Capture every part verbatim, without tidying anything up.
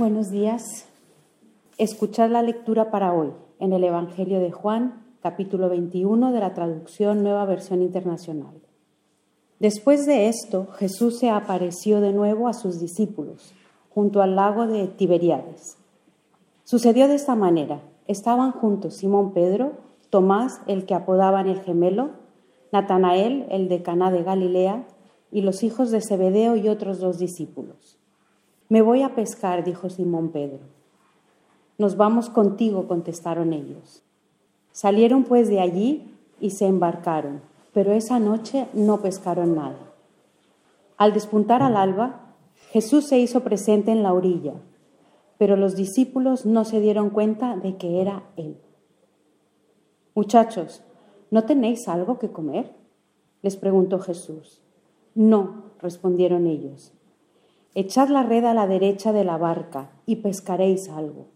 Buenos días. Escuchad la lectura para hoy en el Evangelio de Juan, capítulo veintiuno de la traducción Nueva Versión Internacional. Después de esto, Jesús se apareció de nuevo a sus discípulos, junto al lago de Tiberíades. Sucedió de esta manera. Estaban juntos Simón Pedro, Tomás, el que apodaban el gemelo, Natanael, el de Caná de Galilea, y los hijos de Zebedeo y otros dos discípulos. «Me voy a pescar», dijo Simón Pedro. «Nos vamos contigo», contestaron ellos. Salieron pues de allí y se embarcaron, pero esa noche no pescaron nada. Al despuntar al alba, Jesús se hizo presente en la orilla, pero los discípulos no se dieron cuenta de que era Él. «Muchachos, ¿no tenéis algo que comer?», les preguntó Jesús. «No», respondieron ellos. «Echad la red a la derecha de la barca y pescaréis algo».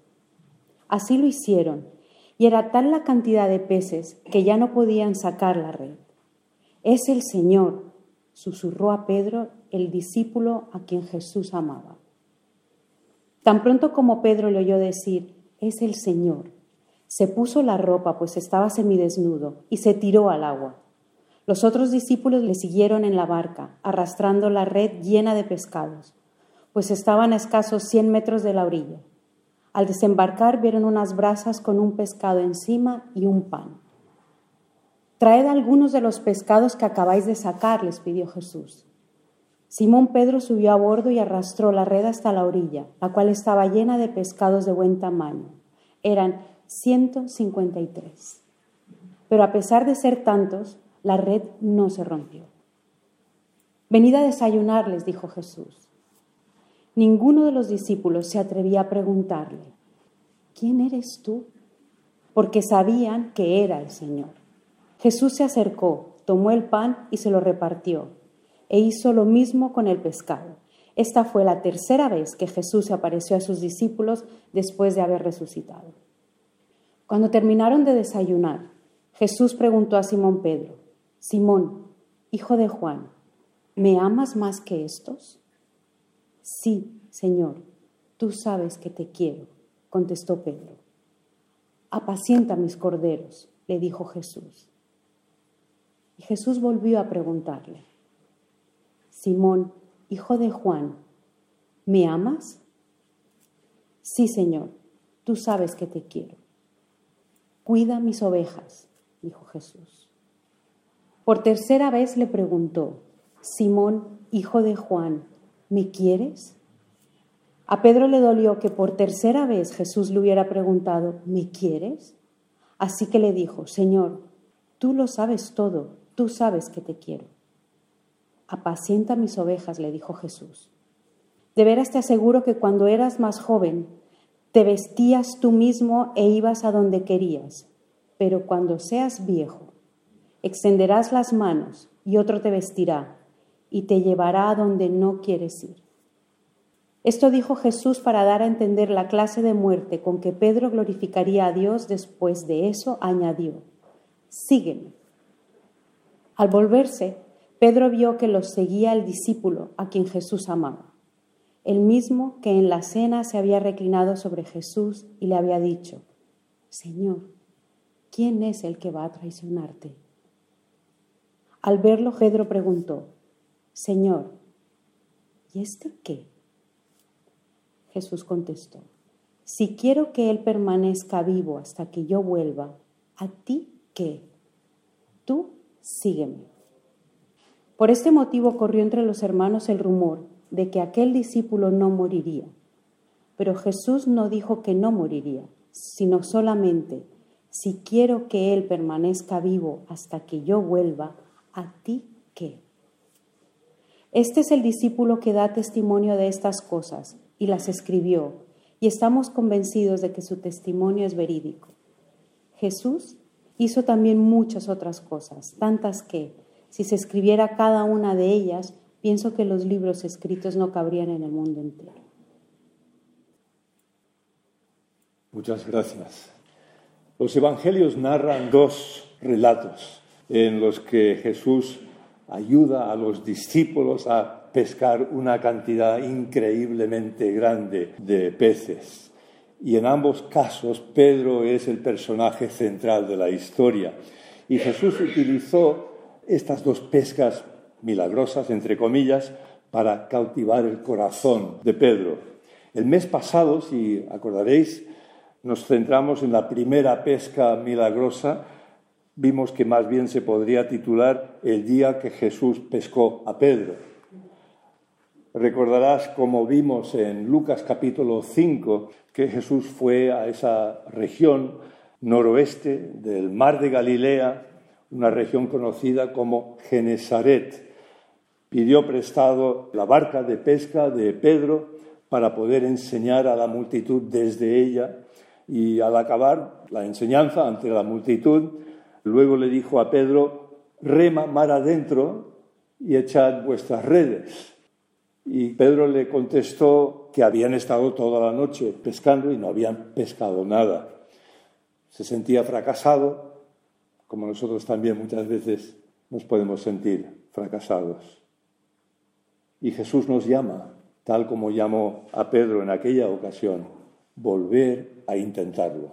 Así lo hicieron, y era tal la cantidad de peces que ya no podían sacar la red. «Es el Señor», susurró a Pedro, el discípulo a quien Jesús amaba. Tan pronto como Pedro le oyó decir, «Es el Señor», se puso la ropa, pues estaba semidesnudo, y se tiró al agua. Los otros discípulos le siguieron en la barca, arrastrando la red llena de pescados, pues estaban a escasos cien metros de la orilla. Al desembarcar vieron unas brasas con un pescado encima y un pan. «Traed algunos de los pescados que acabáis de sacar», les pidió Jesús. Simón Pedro subió a bordo y arrastró la red hasta la orilla, la cual estaba llena de pescados de buen tamaño. Eran ciento cincuenta y tres. Pero a pesar de ser tantos, la red no se rompió. «Venid a desayunar», les dijo Jesús. Ninguno de los discípulos se atrevía a preguntarle, «¿Quién eres tú?», porque sabían que era el Señor. Jesús se acercó, tomó el pan y se lo repartió, e hizo lo mismo con el pescado. Esta fue la tercera vez que Jesús se apareció a sus discípulos después de haber resucitado. Cuando terminaron de desayunar, Jesús preguntó a Simón Pedro, «Simón, hijo de Juan, ¿me amas más que estos?». «Sí, Señor, tú sabes que te quiero», contestó Pedro. «Apacienta mis corderos», le dijo Jesús. Y Jesús volvió a preguntarle, «Simón, hijo de Juan, ¿me amas?». «Sí, Señor, tú sabes que te quiero». «Cuida mis ovejas», dijo Jesús. Por tercera vez le preguntó, «Simón, hijo de Juan, ¿me quieres?». A Pedro le dolió que por tercera vez Jesús le hubiera preguntado, «¿me quieres?». Así que le dijo, «Señor, tú lo sabes todo, tú sabes que te quiero». «Apacienta mis ovejas», le dijo Jesús. «De veras te aseguro que cuando eras más joven, te vestías tú mismo e ibas a donde querías, pero cuando seas viejo, extenderás las manos y otro te vestirá y te llevará a donde no quieres ir». Esto dijo Jesús para dar a entender la clase de muerte con que Pedro glorificaría a Dios. Después de eso añadió, «Sígueme». Al volverse, Pedro vio que los seguía el discípulo a quien Jesús amaba, el mismo que en la cena se había reclinado sobre Jesús y le había dicho, «Señor, ¿quién es el que va a traicionarte?». Al verlo, Pedro preguntó, «Señor, ¿y este qué?». Jesús contestó, «Si quiero que él permanezca vivo hasta que yo vuelva, ¿a ti qué? Tú sígueme». Por este motivo corrió entre los hermanos el rumor de que aquel discípulo no moriría. Pero Jesús no dijo que no moriría, sino solamente, «Si quiero que él permanezca vivo hasta que yo vuelva, ¿a ti qué?». Este es el discípulo que da testimonio de estas cosas y las escribió, y estamos convencidos de que su testimonio es verídico. Jesús hizo también muchas otras cosas, tantas que, si se escribiera cada una de ellas, pienso que los libros escritos no cabrían en el mundo entero. Muchas gracias. Los evangelios narran dos relatos en los que Jesús ayuda a los discípulos a pescar una cantidad increíblemente grande de peces. Y en ambos casos Pedro es el personaje central de la historia. Y Jesús utilizó estas dos pescas milagrosas, entre comillas, para cautivar el corazón de Pedro. El mes pasado, si acordaréis, nos centramos en la primera pesca milagrosa. Vimos que más bien se podría titular el día que Jesús pescó a Pedro. Recordarás, como vimos en Lucas capítulo cinco, que Jesús fue a esa región noroeste del mar de Galilea, una región conocida como Genesaret. Pidió prestado la barca de pesca de Pedro para poder enseñar a la multitud desde ella, y al acabar la enseñanza ante la multitud, luego le dijo a Pedro: rema mar adentro y echad vuestras redes. Y Pedro le contestó que habían estado toda la noche pescando y no habían pescado nada. Se sentía fracasado, como nosotros también muchas veces nos podemos sentir fracasados. Y Jesús nos llama, tal como llamó a Pedro en aquella ocasión, volver a intentarlo.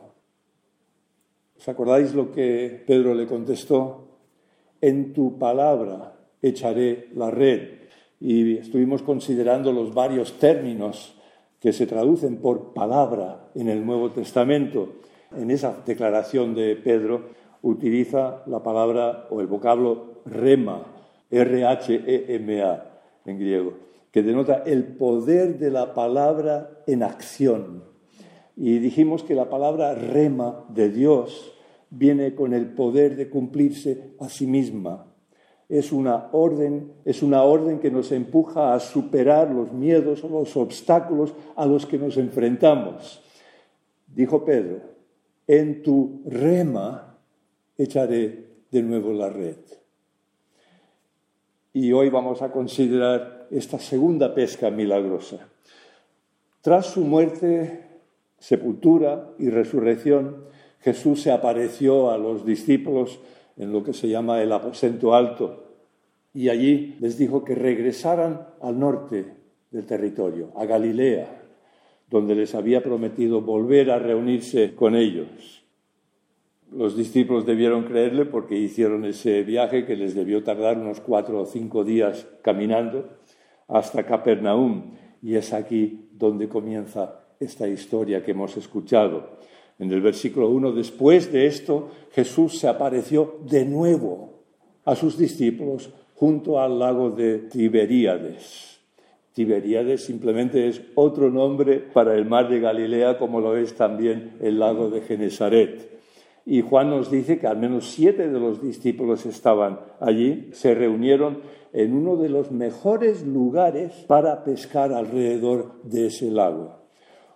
¿Os acordáis lo que Pedro le contestó? En tu palabra echaré la red. Y estuvimos considerando los varios términos que se traducen por palabra en el Nuevo Testamento. En esa declaración de Pedro utiliza la palabra o el vocablo rema, erre hache e eme a en griego, que denota el poder de la palabra en acción. Y dijimos que la palabra rema de Dios viene con el poder de cumplirse a sí misma. Es una orden, es una orden que nos empuja a superar los miedos o los obstáculos a los que nos enfrentamos. Dijo Pedro: en tu rema echaré de nuevo la red. Y hoy vamos a considerar esta segunda pesca milagrosa. Tras su muerte, sepultura y resurrección, Jesús se apareció a los discípulos en lo que se llama el Aposento Alto, y allí les dijo que regresaran al norte del territorio, a Galilea, donde les había prometido volver a reunirse con ellos. Los discípulos debieron creerle porque hicieron ese viaje que les debió tardar unos cuatro o cinco días caminando hasta Capernaum, y es aquí donde comienza esta historia que hemos escuchado. En el versículo uno, después de esto, Jesús se apareció de nuevo a sus discípulos junto al lago de Tiberíades. Tiberíades simplemente es otro nombre para el mar de Galilea, como lo es también el lago de Genesaret. Y Juan nos dice que al menos siete de los discípulos estaban allí, se reunieron en uno de los mejores lugares para pescar alrededor de ese lago.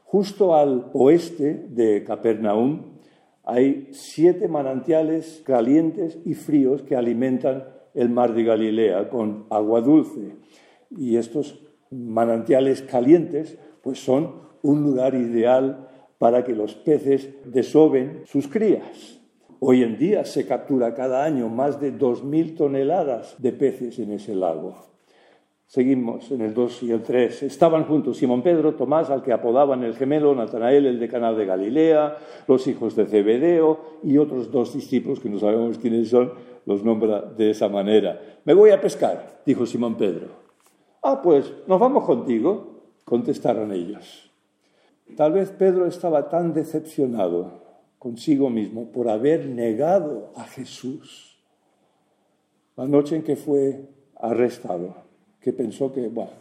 Justo al oeste de Capernaum hay siete manantiales calientes y fríos que alimentan el mar de Galilea con agua dulce. Y estos manantiales calientes pues son un lugar ideal para que los peces desoven sus crías. Hoy en día se captura cada año más de dos mil toneladas de peces en ese lago. Seguimos en el dos y el tres. Estaban juntos Simón Pedro, Tomás, al que apodaban el gemelo, Natanael, el de Caná de Galilea, los hijos de Zebedeo y otros dos discípulos que no sabemos quiénes son, los nombra de esa manera. «Me voy a pescar», dijo Simón Pedro. «Ah, pues, nos vamos contigo», contestaron ellos. Tal vez Pedro estaba tan decepcionado consigo mismo por haber negado a Jesús la noche en que fue arrestado, que pensó que, bueno,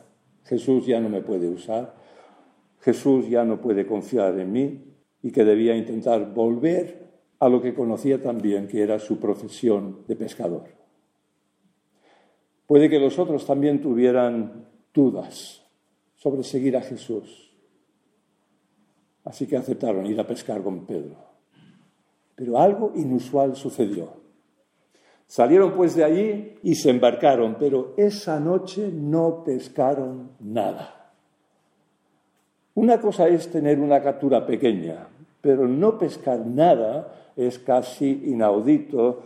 Jesús ya no me puede usar, Jesús ya no puede confiar en mí, y que debía intentar volver a lo que conocía también, que era su profesión de pescador. Puede que los otros también tuvieran dudas sobre seguir a Jesús, así que aceptaron ir a pescar con Pedro. Pero algo inusual sucedió. Salieron pues de allí y se embarcaron, pero esa noche no pescaron nada. Una cosa es tener una captura pequeña, pero no pescar nada es casi inaudito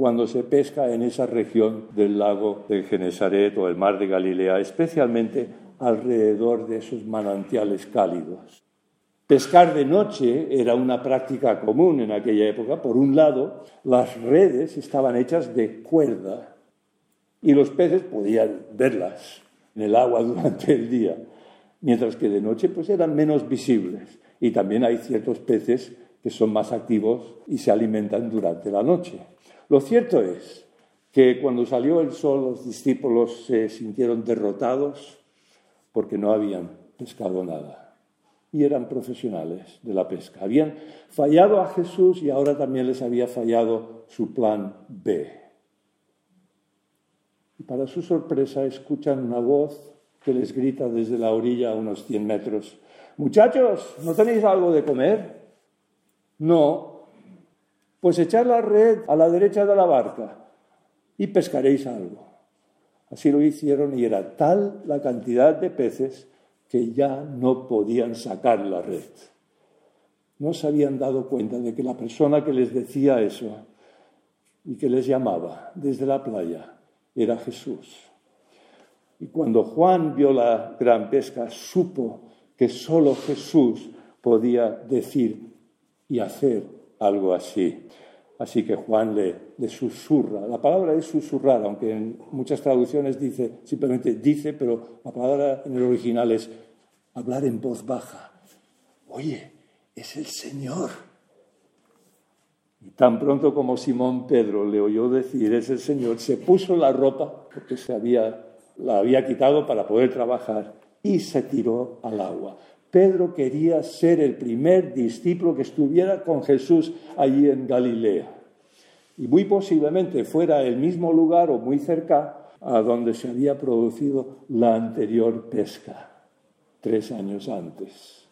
cuando se pesca en esa región del lago de Genesaret o el mar de Galilea, especialmente alrededor de esos manantiales cálidos. Pescar de noche era una práctica común en aquella época. Por un lado, las redes estaban hechas de cuerda y los peces podían verlas en el agua durante el día, mientras que de noche pues, eran menos visibles. Y también hay ciertos peces que son más activos y se alimentan durante la noche. Lo cierto es que cuando salió el sol, los discípulos se sintieron derrotados porque no habían pescado nada y eran profesionales de la pesca. Habían fallado a Jesús y ahora también les había fallado su plan B. Y para su sorpresa escuchan una voz que les grita desde la orilla a unos cien metros. «Muchachos, ¿no tenéis algo de comer?» «No». «Pues echad la red a la derecha de la barca y pescaréis algo». Así lo hicieron y era tal la cantidad de peces que ya no podían sacar la red. No se habían dado cuenta de que la persona que les decía eso y que les llamaba desde la playa era Jesús. Y cuando Juan vio la gran pesca, supo que solo Jesús podía decir y hacer algo así. Así que Juan le, le susurra. La palabra es susurrar, aunque en muchas traducciones dice, simplemente dice, pero la palabra en el original es hablar en voz baja. «Oye, es el Señor». Y tan pronto como Simón Pedro le oyó decir, «Es el Señor», se puso la ropa, porque se había, la había quitado para poder trabajar, y se tiró al agua. Pedro quería ser el primer discípulo que estuviera con Jesús allí en Galilea. Y muy posiblemente fuera el mismo lugar o muy cerca a donde se había producido la anterior pesca, tres años antes.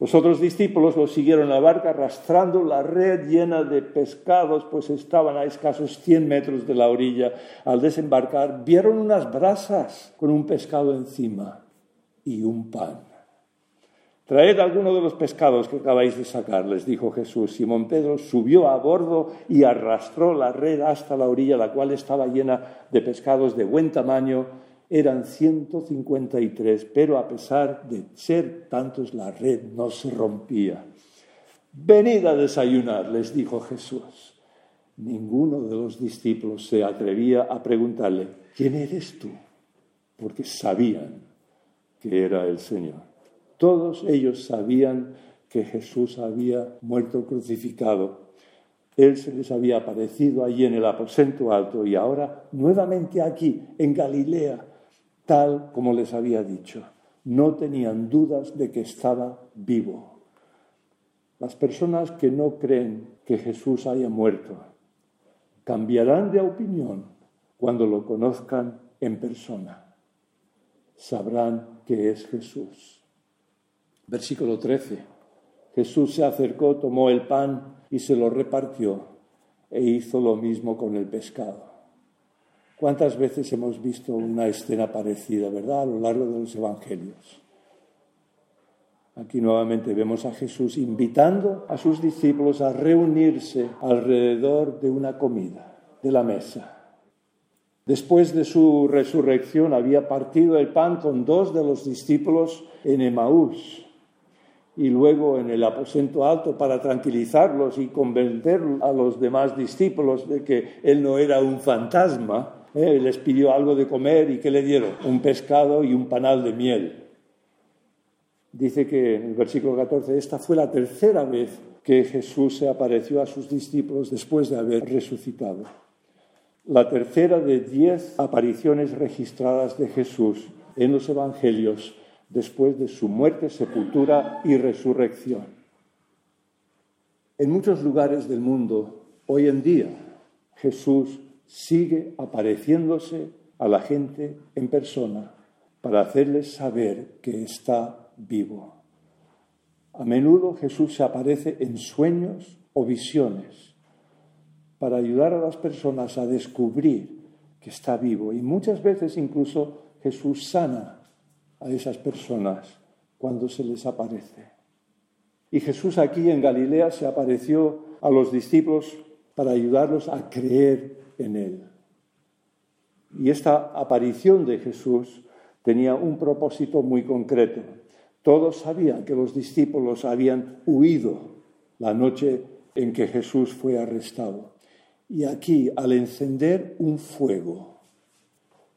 Los otros discípulos los siguieron en la barca arrastrando la red llena de pescados, pues estaban a escasos cien metros de la orilla. Al desembarcar vieron unas brasas con un pescado encima y un pan. «Traed alguno de los pescados que acabáis de sacar», les dijo Jesús. Simón Pedro subió a bordo y arrastró la red hasta la orilla, la cual estaba llena de pescados de buen tamaño. Eran ciento cincuenta y tres, pero a pesar de ser tantos, la red no se rompía. «Venid a desayunar», les dijo Jesús. Ninguno de los discípulos se atrevía a preguntarle, «¿Quién eres tú?», porque sabían que era el Señor. Todos ellos sabían que Jesús había muerto crucificado. Él se les había aparecido allí en el aposento alto y ahora nuevamente aquí, en Galilea, tal como les había dicho. No tenían dudas de que estaba vivo. Las personas que no creen que Jesús haya muerto cambiarán de opinión cuando lo conozcan en persona. Sabrán que es Jesús. Versículo trece. Jesús se acercó, tomó el pan y se lo repartió e hizo lo mismo con el pescado. ¿Cuántas veces hemos visto una escena parecida, verdad, a lo largo de los evangelios? Aquí nuevamente vemos a Jesús invitando a sus discípulos a reunirse alrededor de una comida, de la mesa. Después de su resurrección había partido el pan con dos de los discípulos en Emaús. Y luego en el aposento alto para tranquilizarlos y convencer a los demás discípulos de que él no era un fantasma, ¿eh? Les pidió algo de comer y ¿qué le dieron? Un pescado y un panal de miel. Dice que en el versículo catorce, esta fue la tercera vez que Jesús se apareció a sus discípulos después de haber resucitado. La tercera de diez apariciones registradas de Jesús en los evangelios después de su muerte, sepultura y resurrección. En muchos lugares del mundo, hoy en día, Jesús sigue apareciéndose a la gente en persona para hacerles saber que está vivo. A menudo Jesús se aparece en sueños o visiones para ayudar a las personas a descubrir que está vivo. Y muchas veces incluso Jesús sana a esas personas cuando se les aparece. Y Jesús aquí en Galilea se apareció a los discípulos para ayudarlos a creer en Él. Y esta aparición de Jesús tenía un propósito muy concreto. Todos sabían que los discípulos habían huido la noche en que Jesús fue arrestado. Y aquí, al encender un fuego,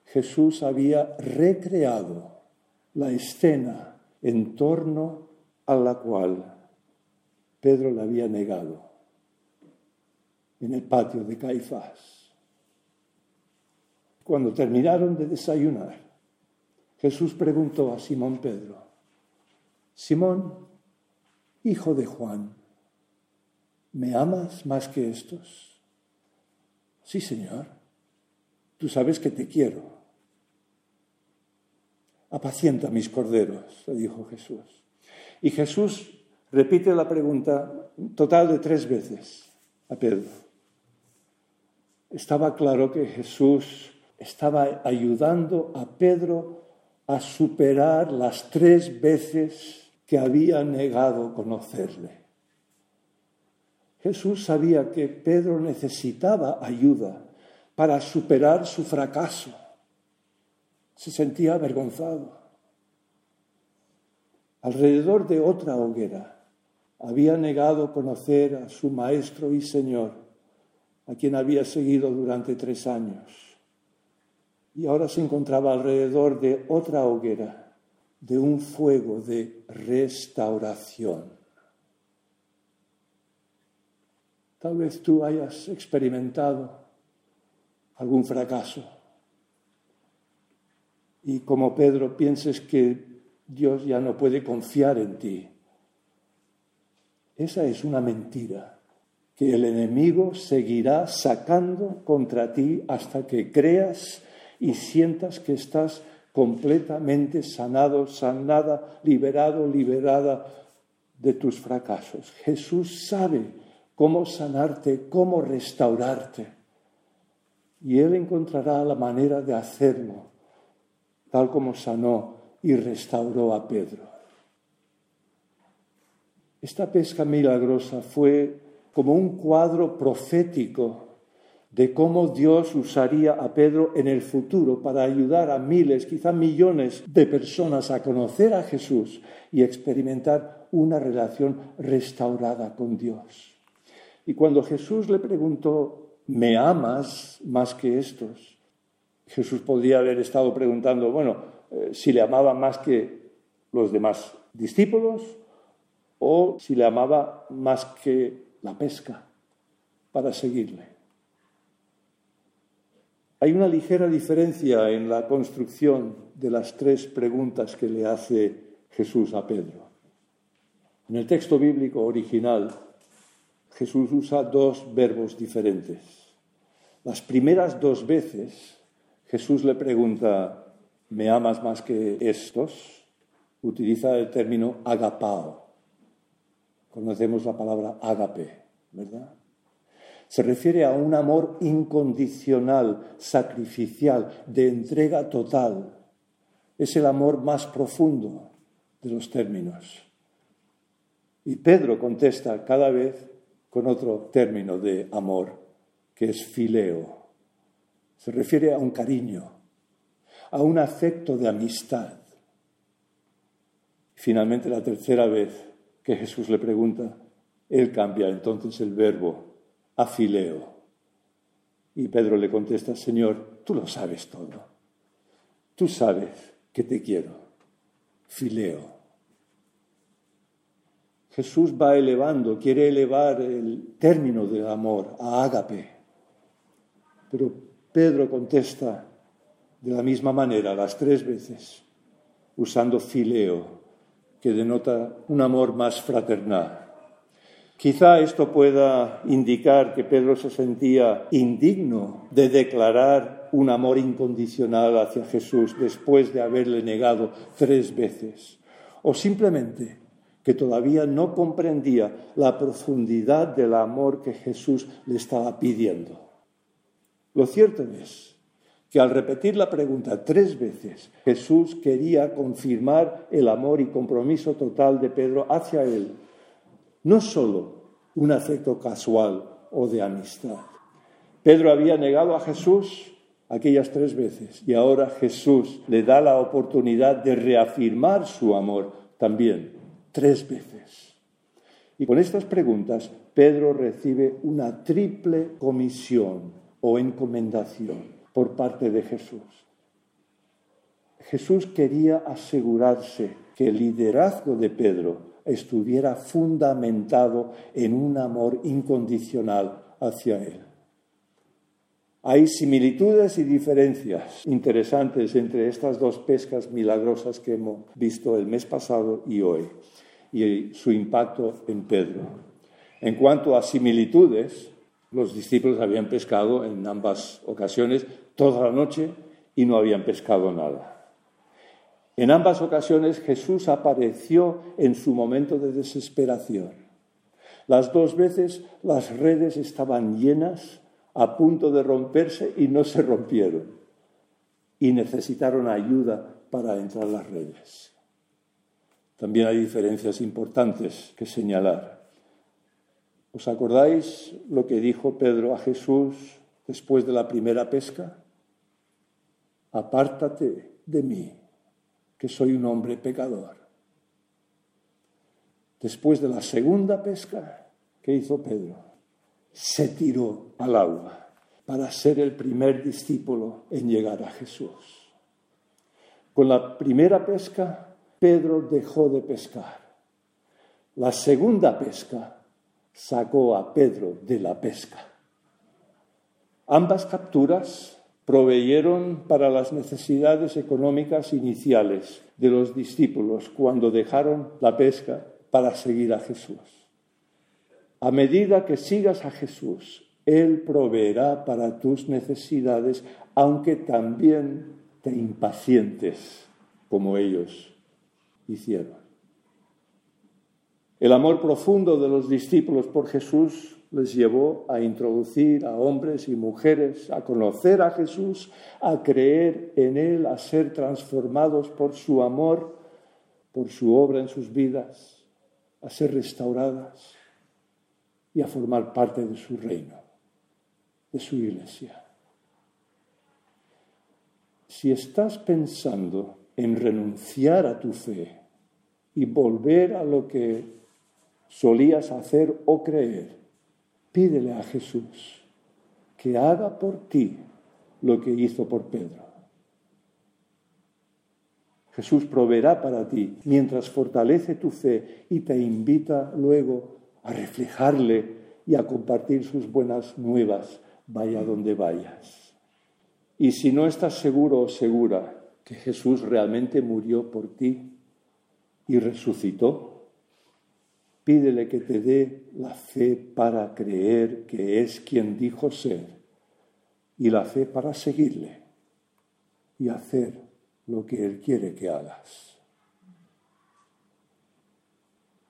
Jesús había recreado la escena en torno a la cual Pedro le había negado en el patio de Caifás. Cuando terminaron de desayunar, Jesús preguntó a Simón Pedro: Simón, hijo de Juan, ¿me amas más que estos? Sí, Señor, tú sabes que te quiero. Apacienta mis corderos, le dijo Jesús. Y Jesús repite la pregunta total de tres veces a Pedro. Estaba claro que Jesús estaba ayudando a Pedro a superar las tres veces que había negado conocerle. Jesús sabía que Pedro necesitaba ayuda para superar su fracaso. Se sentía avergonzado. Alrededor de otra hoguera había negado conocer a su Maestro y Señor, a quien había seguido durante tres años. Y ahora se encontraba alrededor de otra hoguera, de un fuego de restauración. Tal vez tú hayas experimentado algún fracaso y como Pedro pienses que Dios ya no puede confiar en ti. Esa es una mentira que el enemigo seguirá sacando contra ti hasta que creas y sientas que estás completamente sanado, sanada, liberado, liberada de tus fracasos. Jesús sabe cómo sanarte, cómo restaurarte. Y Él encontrará la manera de hacerlo, tal como sanó y restauró a Pedro. Esta pesca milagrosa fue como un cuadro profético de cómo Dios usaría a Pedro en el futuro para ayudar a miles, quizá millones de personas a conocer a Jesús y experimentar una relación restaurada con Dios. Y cuando Jesús le preguntó, ¿me amas más que estos? Jesús podría haber estado preguntando, bueno, eh, si le amaba más que los demás discípulos o si le amaba más que la pesca para seguirle. Hay una ligera diferencia en la construcción de las tres preguntas que le hace Jesús a Pedro. En el texto bíblico original, Jesús usa dos verbos diferentes. Las primeras dos veces, Jesús le pregunta, ¿me amas más que estos? Utiliza el término agapao. Conocemos la palabra ágape, ¿verdad? Se refiere a un amor incondicional, sacrificial, de entrega total. Es el amor más profundo de los términos. Y Pedro contesta cada vez con otro término de amor, que es phileo. Se refiere a un cariño, a un afecto de amistad. Finalmente, la tercera vez que Jesús le pregunta, él cambia entonces el verbo a phileo. Y Pedro le contesta, Señor, tú lo sabes todo. Tú sabes que te quiero. Phileo. Jesús va elevando, quiere elevar el término del amor a ágape. Pero Pedro contesta de la misma manera las tres veces, usando phileo, que denota un amor más fraternal. Quizá esto pueda indicar que Pedro se sentía indigno de declarar un amor incondicional hacia Jesús después de haberle negado tres veces, o simplemente que todavía no comprendía la profundidad del amor que Jesús le estaba pidiendo. Lo cierto es que al repetir la pregunta tres veces, Jesús quería confirmar el amor y compromiso total de Pedro hacia él. No solo un afecto casual o de amistad. Pedro había negado a Jesús aquellas tres veces y ahora Jesús le da la oportunidad de reafirmar su amor también tres veces. Y con estas preguntas Pedro recibe una triple comisión o encomendación por parte de Jesús. Jesús quería asegurarse que el liderazgo de Pedro estuviera fundamentado en un amor incondicional hacia él. Hay similitudes y diferencias interesantes entre estas dos pescas milagrosas que hemos visto el mes pasado y hoy, y su impacto en Pedro. En cuanto a similitudes, los discípulos habían pescado en ambas ocasiones toda la noche y no habían pescado nada. En ambas ocasiones Jesús apareció en su momento de desesperación. Las dos veces las redes estaban llenas, a punto de romperse, y no se rompieron. Y necesitaron ayuda para entrar las redes. También hay diferencias importantes que señalar. ¿Os acordáis lo que dijo Pedro a Jesús después de la primera pesca? Apártate de mí, que soy un hombre pecador. Después de la segunda pesca, ¿qué hizo Pedro? Se tiró al agua para ser el primer discípulo en llegar a Jesús. Con la primera pesca, Pedro dejó de pescar. La segunda pesca sacó a Pedro de la pesca. Ambas capturas proveyeron para las necesidades económicas iniciales de los discípulos cuando dejaron la pesca para seguir a Jesús. A medida que sigas a Jesús, Él proveerá para tus necesidades, aunque también te impacientes, como ellos hicieron. El amor profundo de los discípulos por Jesús les llevó a introducir a hombres y mujeres, a conocer a Jesús, a creer en Él, a ser transformados por su amor, por su obra en sus vidas, a ser restauradas y a formar parte de su reino, de su iglesia. Si estás pensando en renunciar a tu fe y volver a lo que solías hacer o creer, pídele a Jesús que haga por ti lo que hizo por Pedro. Jesús proveerá para ti mientras fortalece tu fe y te invita luego a reflejarle y a compartir sus buenas nuevas, vaya donde vayas. Y si no estás seguro o segura que Jesús realmente murió por ti y resucitó, pídele que te dé la fe para creer que es quien dijo ser y la fe para seguirle y hacer lo que Él quiere que hagas.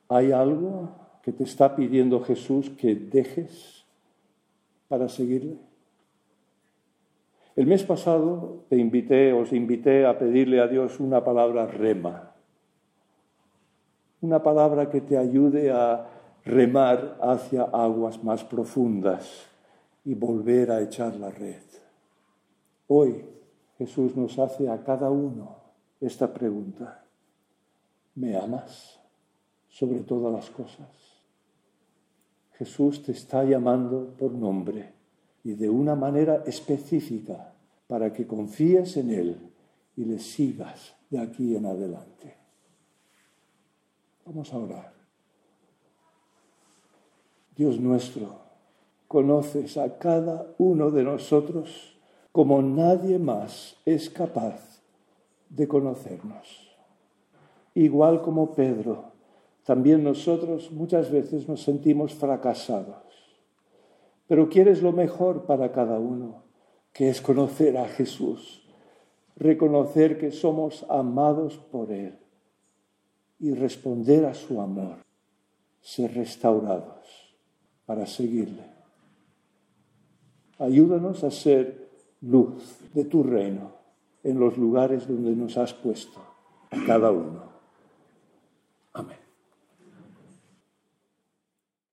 ¿Hay algo que te está pidiendo Jesús que dejes para seguirle? El mes pasado te invité, os invité a pedirle a Dios una palabra rema. Una palabra que te ayude a remar hacia aguas más profundas y volver a echar la red. Hoy Jesús nos hace a cada uno esta pregunta. ¿Me amas sobre todas las cosas? Jesús te está llamando por nombre y de una manera específica para que confíes en Él y le sigas de aquí en adelante. Vamos a orar. Dios nuestro, conoces a cada uno de nosotros como nadie más es capaz de conocernos. Igual como Pedro, también nosotros muchas veces nos sentimos fracasados. Pero quieres lo mejor para cada uno, que es conocer a Jesús, reconocer que somos amados por Él y responder a su amor, ser restaurados para seguirle. Ayúdanos a ser luz de tu reino en los lugares donde nos has puesto, a cada uno.